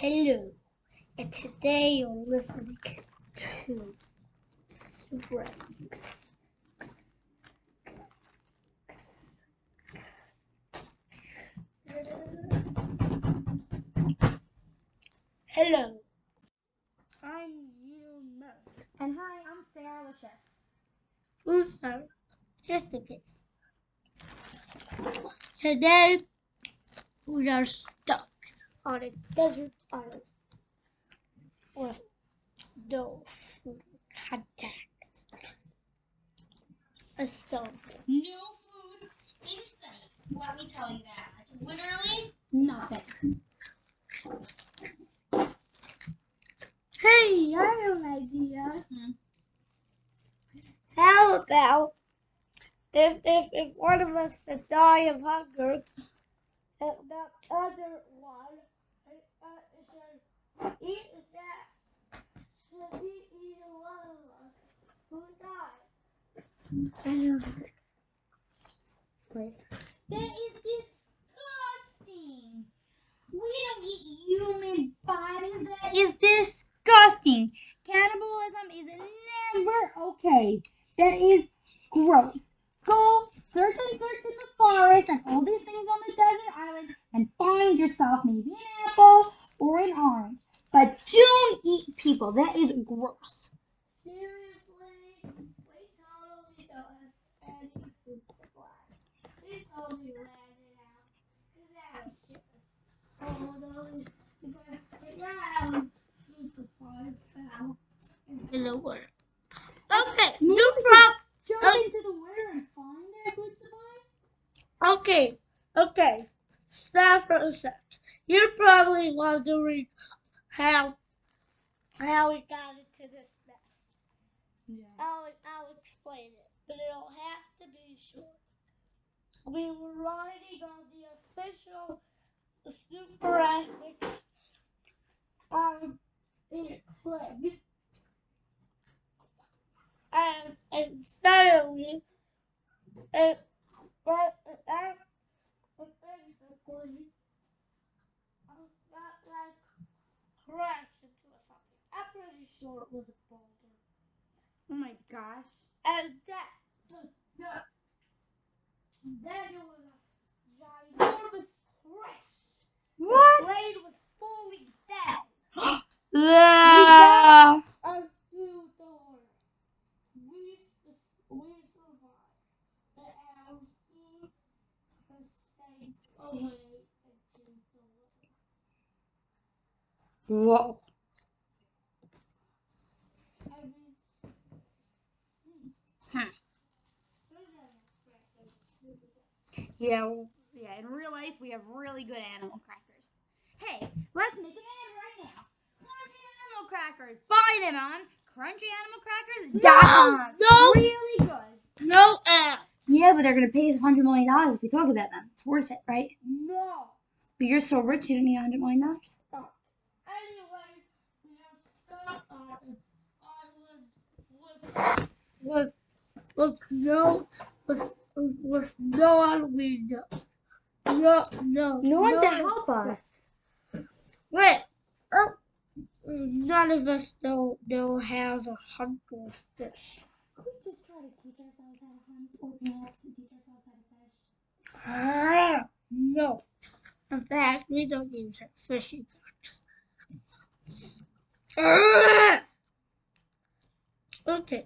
Hello, and today you're listening to Greg. Hello, I'm Yidel, and hi, I'm Sarala. Just in case. Today we are stuck on a desert island with no food contact. So no food in sight. Let me tell you that. Literally nothing. Hey, I have an idea. How about if one of us should die of hunger, and the other one should eat either one of us who died. I don't know. Wait. That is disgusting. We don't eat human bodies. That is disgusting. Cannibalism is never okay. That is gross. Go search in the forest and all these things on the desert island and find yourself maybe an apple or an orange. But don't eat people. That is gross. Seriously, we totally don't have any food supply. We totally ran it out. Because that was just totally around food supply. So it's gonna work. Okay, no problem. Jump into the water and find their food supply? Okay. Stop for a sec. You're probably wondering how we got into this mess. Yeah. I'll explain it, but it'll have to be short. We were riding on the official Super Epic Club. And suddenly, I crashed into something. I'm pretty sure it was a boulder. Oh my gosh. And then there was a ginormous crash. What? The blade was fully down. Yeah. Whoa. Yeah, in real life we have really good animal crackers. Hey, let's make an ad right now. Crunchy animal crackers. Buy them on crunchyanimalcrackers.com. No. Really good. No ads. Yeah, but they're going to pay us $100 million if we talk about them. It's worth it, right? No. But you're so rich you don't need $100 million. No. Anyway, we have stuck with no one we know. No one to help us. Wait. Oh, none of us know how to hunt for fish. We just try to teach ourselves how to hunt, or perhaps to teach ourselves how to fish. No. In fact, we don't even have fishing box. Okay.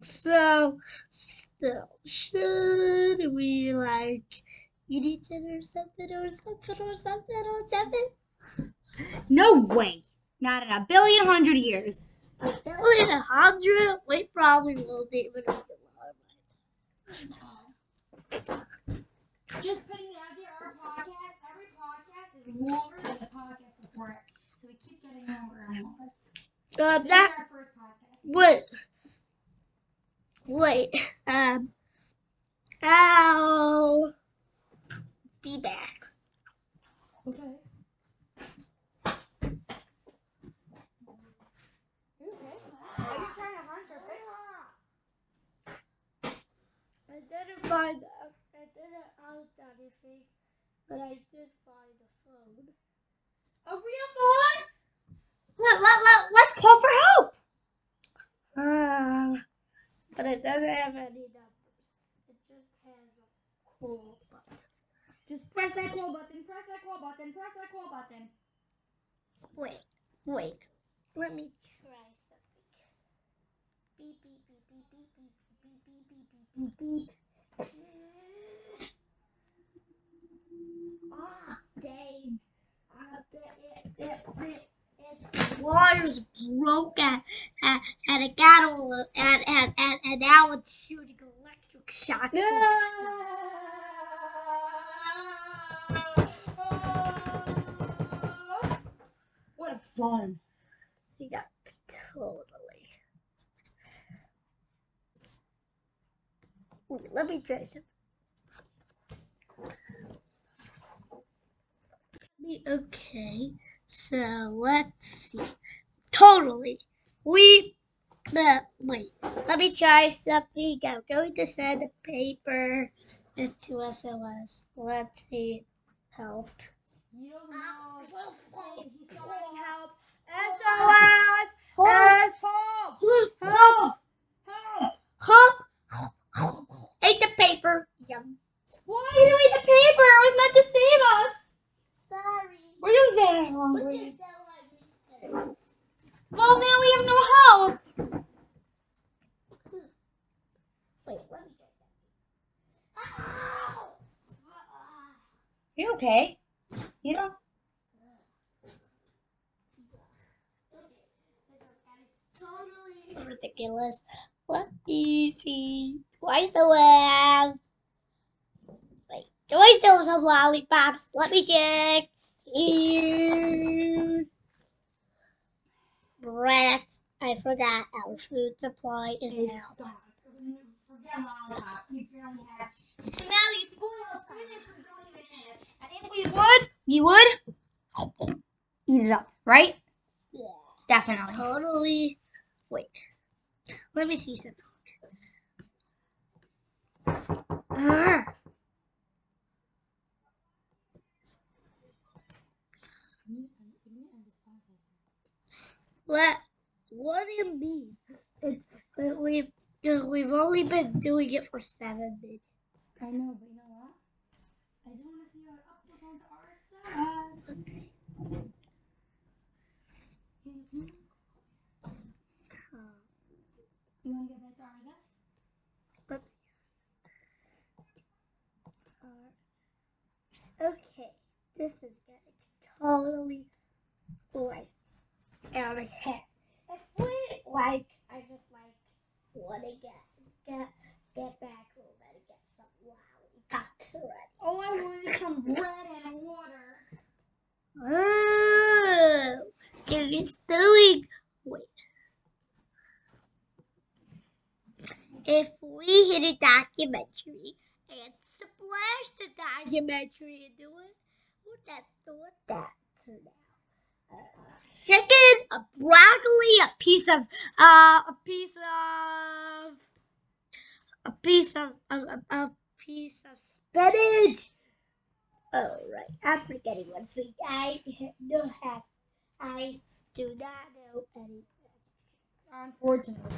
So, should we eat each other or something? No way. Not in a hundred years. A hundred? We probably will be able to get along. Just putting it out there, every podcast is longer than the podcast before it. So we keep getting longer and longer. This is our first podcast. Wait. I'll be back. Okay. I didn't find out anything But I did find a phone. A real phone? Let's call for help. But it doesn't have any numbers. It just has a call button. Just press that call button. Press that call button. Press that call button. Wait. Let me try something. Beep beep beep beep beep beep beep beep beep beep beep beep. Ah, dang! Its wires broke and it got all and now it's shooting electric shocks. What a fun! Yeah, totally. Wait, let me try some. Okay, so let's see. Totally. Wait, let me try something. I'm going to send a paper to SOS. Let's see. Help. You don't know. He's calling help. SOS! Help! Help! Help! Ate the paper. Yum. Why did you eat the paper? It was meant to save us. Sorry. Were you that hungry? Well, now we have no help. Wait, let me get that. Ow! You okay? You don't. Totally ridiculous. What easy. Do I still have? Wait, do I still have some lollipops? Let me check. Here. Brats. I forgot our food supply is out. Forget lollipops. We barely have smelly spoiled foods we don't even have. And if we would, you would eat it up, right? Yeah. Definitely. Totally. Wait, let me see something. What do you mean? We've only been doing it for 7 minutes. I know, but you know what? I just want to see how it uploads to RSS. You want to get back to RSS? Okay, this is getting totally like out of hand. Like I just want to get back home and get some lollipops already. Oh, I wanted some bread and water. Oh, so you're doing. Wait. If we hit a documentary and splash the documentary into it, who'd that thought that to now? Chicken, a broccoli, a piece of spinach. Oh right, I'm forgetting one thing. I do not know anything. Unfortunately.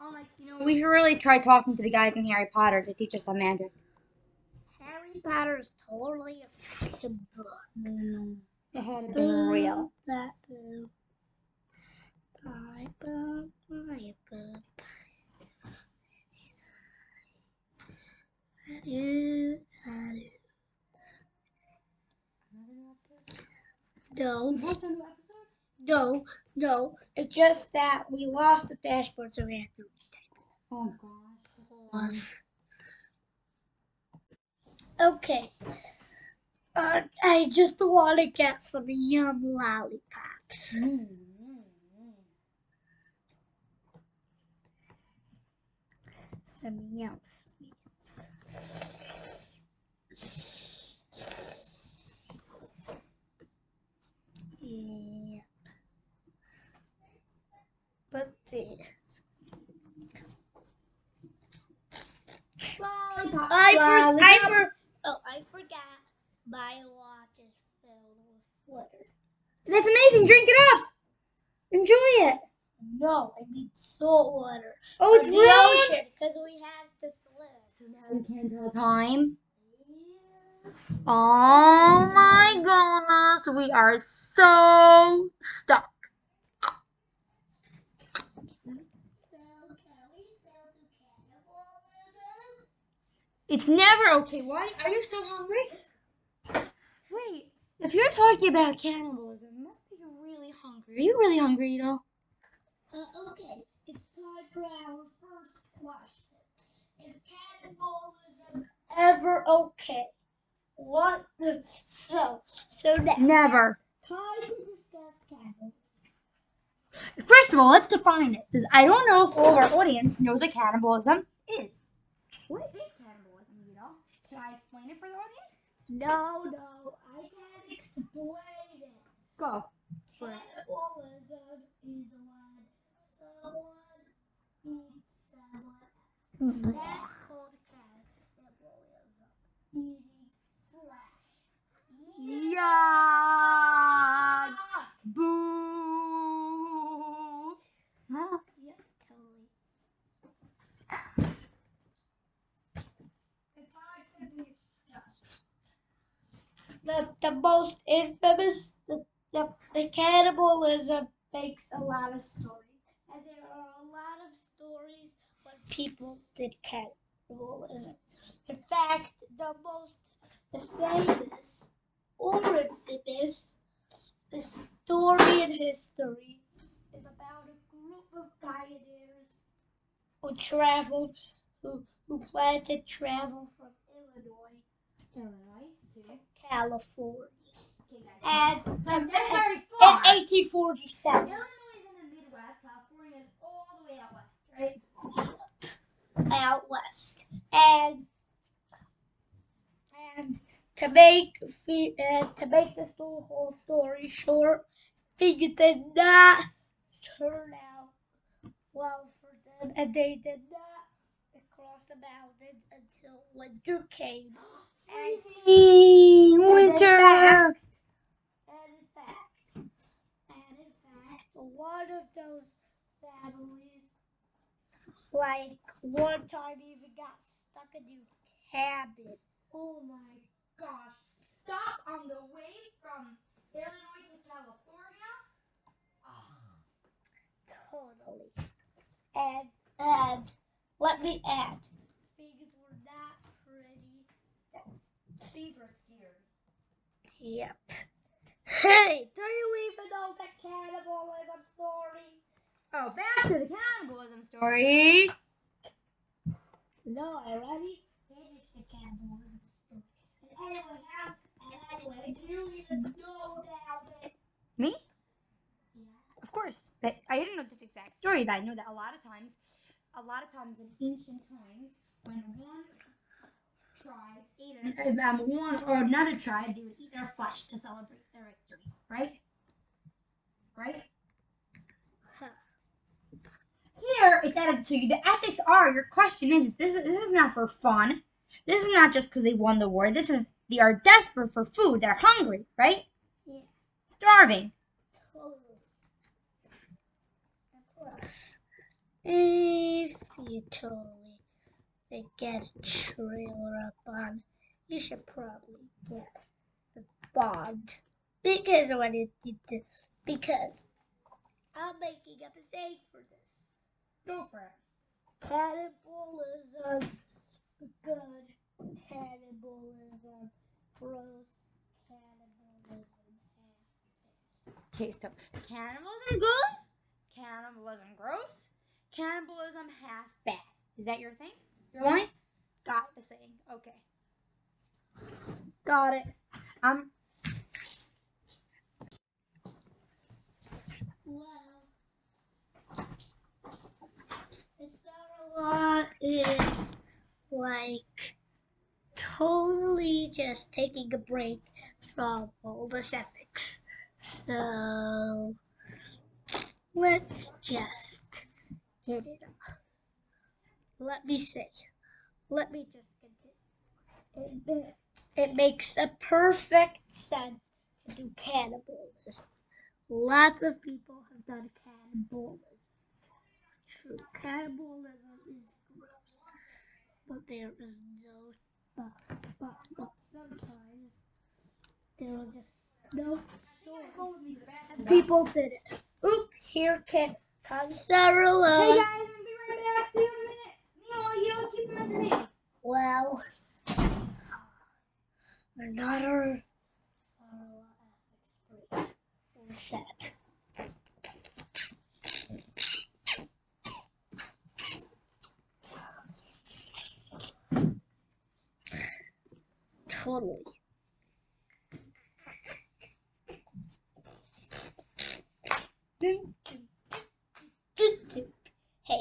I'm like, you know, we should really try talking to the guys in Harry Potter to teach us some magic. Harry Potter is totally a freaking book. It had to be real. No. It's just that we lost the dashboard, so we had to retype it. Oh gosh. Pause. Okay. I just want to get some yum lollipops. Some yum sweets. Yep. But then. Lollipop. I forgot My watch is filled with water. That's amazing. Drink it up. Enjoy it. No, I need salt water. Oh, it's the ocean, because we have to swim. So now we can't tell time. Oh my goodness, we are so stuck. It's never okay. Why are you so hungry? Wait, if you're talking about cannibalism, you must be really hungry. Are you really hungry, Yidel? Okay, it's time for our first question. Is cannibalism ever okay? What the... So now... Never. Time to discuss cannibalism. First of all, let's define it, because I don't know if all of our audience knows what cannibalism is. What is cannibalism, Yidel? Should I explain it for the audience? No, I can't explain it. Go. Cannibalism is when someone eats someone else. That's called cannibalism. Eating flesh. Yuck! Boo! Huh? Yep, totally. It's hard to be discussed. The most infamous... The cannibalism makes a lot of stories, and there are a lot of stories when people did cannibalism. In fact, the famous or infamous, the story in history is about a group of pioneers who planned to travel from Illinois to California. Okay, guys. And that's very far. In 1847. Illinois is in the Midwest. California is all the way out west, right? Out west. And to make the whole story short, things did not turn out well for them, and they did not cross the mountains until winter came. Freezing winter. And in fact, one of those families, like one time, even got stuck in the cabin. Oh my gosh! Stuck on the way from Illinois to California. Oh, totally. And let me add. These were scary. Yep. Hey, do you even know the cannibalism story? Oh, back to the cannibalism story. No, I already finished the cannibalism story. Anyway, do you even know that? Me? Yeah. Of course. But I didn't know this exact story, but I know that a lot of times in ancient times, when one tribe ate one or another tribe, they would eat their flesh to celebrate their victory, right? Huh. Here it's added. So the ethics are, your question is, this is not for fun. This is not just because they won the war. This is, they are desperate for food. They're hungry, right? Yeah. Starving. Totally. Plus, if you totally get a trailer up on, you should probably get bombed. Because I'm making a mistake for this. Go for it. Cannibalism good, cannibalism gross, cannibalism half. Okay, so cannibalism good, cannibalism gross, cannibalism half bad. Is that your thing? Really? Got the saying. Okay. Got it. Well, the Sarala is like totally just taking a break from all the ethics. So let's just get it up. Let me just continue. It makes a perfect sense to do cannibalism. Lots of people have done cannibalism. True, cannibalism is gross, but there is no but sometimes there was just no source, and people did it. Oop! Here comes Sarala. Hey guys, I'm gonna be right back. See you in a minute. No, you don't keep them under me. Well, we're not our Sarala ethics break. Totally. Hey,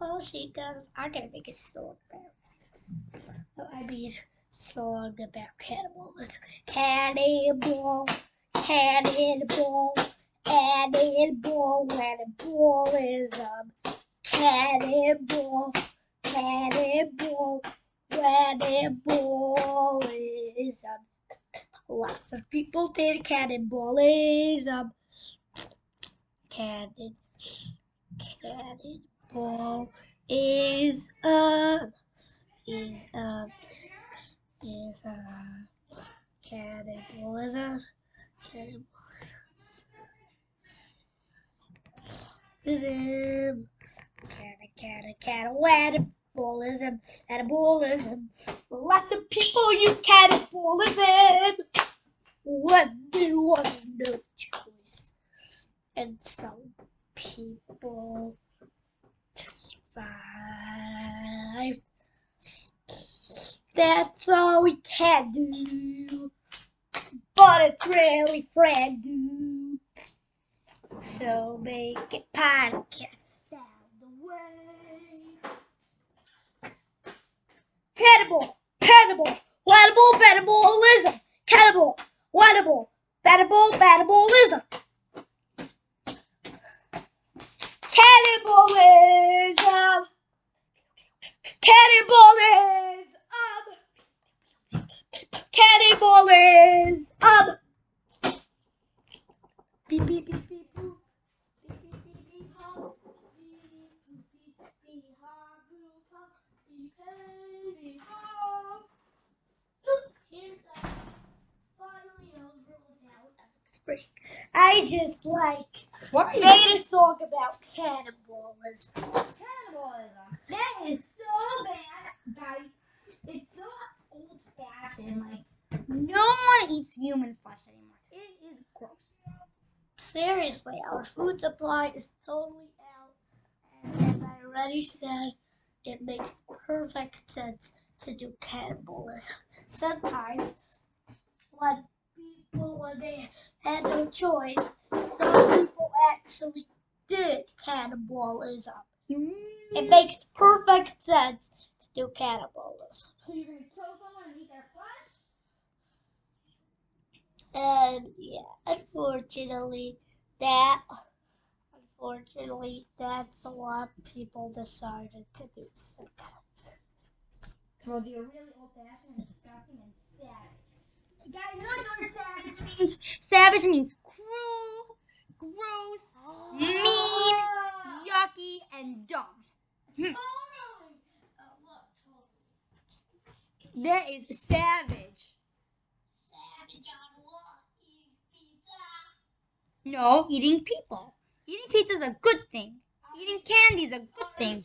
well, she goes, I'm gonna make a song about it. I mean, song about cannibalism. Cannibal, cannibal, cannibal, cannibalism. Cannibal, cannibal. Cannibalism. Lots of people did cannibalism. Cannibalism. Cannibalism. Cannibalism. Lots of people use cannibalism when there was no choice. And some people survive. That's all we can do. But it's really friendly. So make it podcast out the way. Cannibalism. Cannibalism. Cannibalism. Cannibalism. Beep, beep, beep, beep. I just made a song about cannibalism. That is so bad, guys. It's so old fashioned. Like, no one eats human flesh anymore. It is gross. Seriously, our food supply is totally out. And as I already said, it makes perfect sense to do cannibalism. Sometimes, when they had no choice, some people actually did cannibalism. It makes perfect sense to do cannibalism. So you're gonna kill someone and eat their flesh? And yeah, unfortunately, that's a lot of people decided to do so. Well, they're really old-fashioned and disgusting and sad. Guys, you know what savage means? Savage means cruel, gross, mean, yucky, and dumb. Totally. Look, totally. That is savage. Savage on what? Eating pizza? No, eating people. Eating pizza is a good thing. Eating candy is a good thing.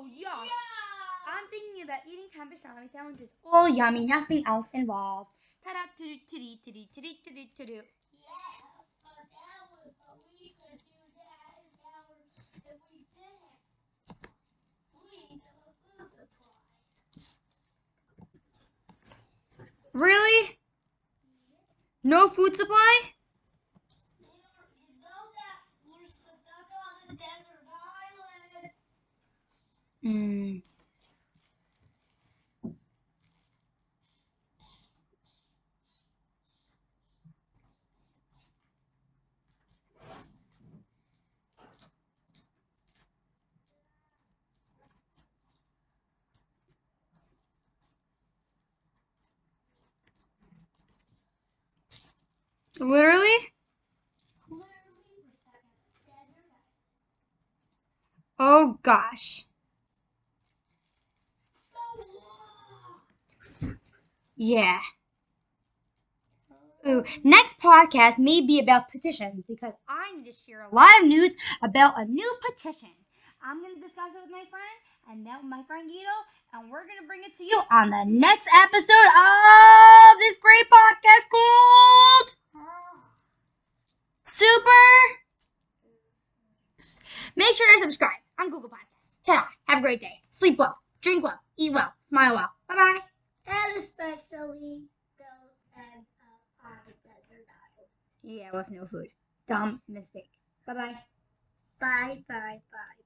Yuck. Yeah. I'm thinking about eating pastrami sandwiches. All yummy, nothing else involved. Ta-da, to-do, to-do, to-do, to-do, to-do, to-do. Yeah, but that was a week or 2 days that we didn't. We have a food supply. Really? No food supply? You know that we're stuck on the desert. Literally? Oh gosh. Yeah. Ooh. Next podcast may be about petitions because I need to share a lot of news about a new petition. I'm going to discuss it with my friend and then my friend Yidel, and we're going to bring it to you on the next episode of this great podcast called Super. Make sure to subscribe on Google Podcasts. Ta-da. Have a great day. Sleep well. Drink well. Eat well. Smile well. Bye-bye. And especially those and desert island. Yeah, with no food. Dumb mistake. Bye-bye. Bye-bye-bye.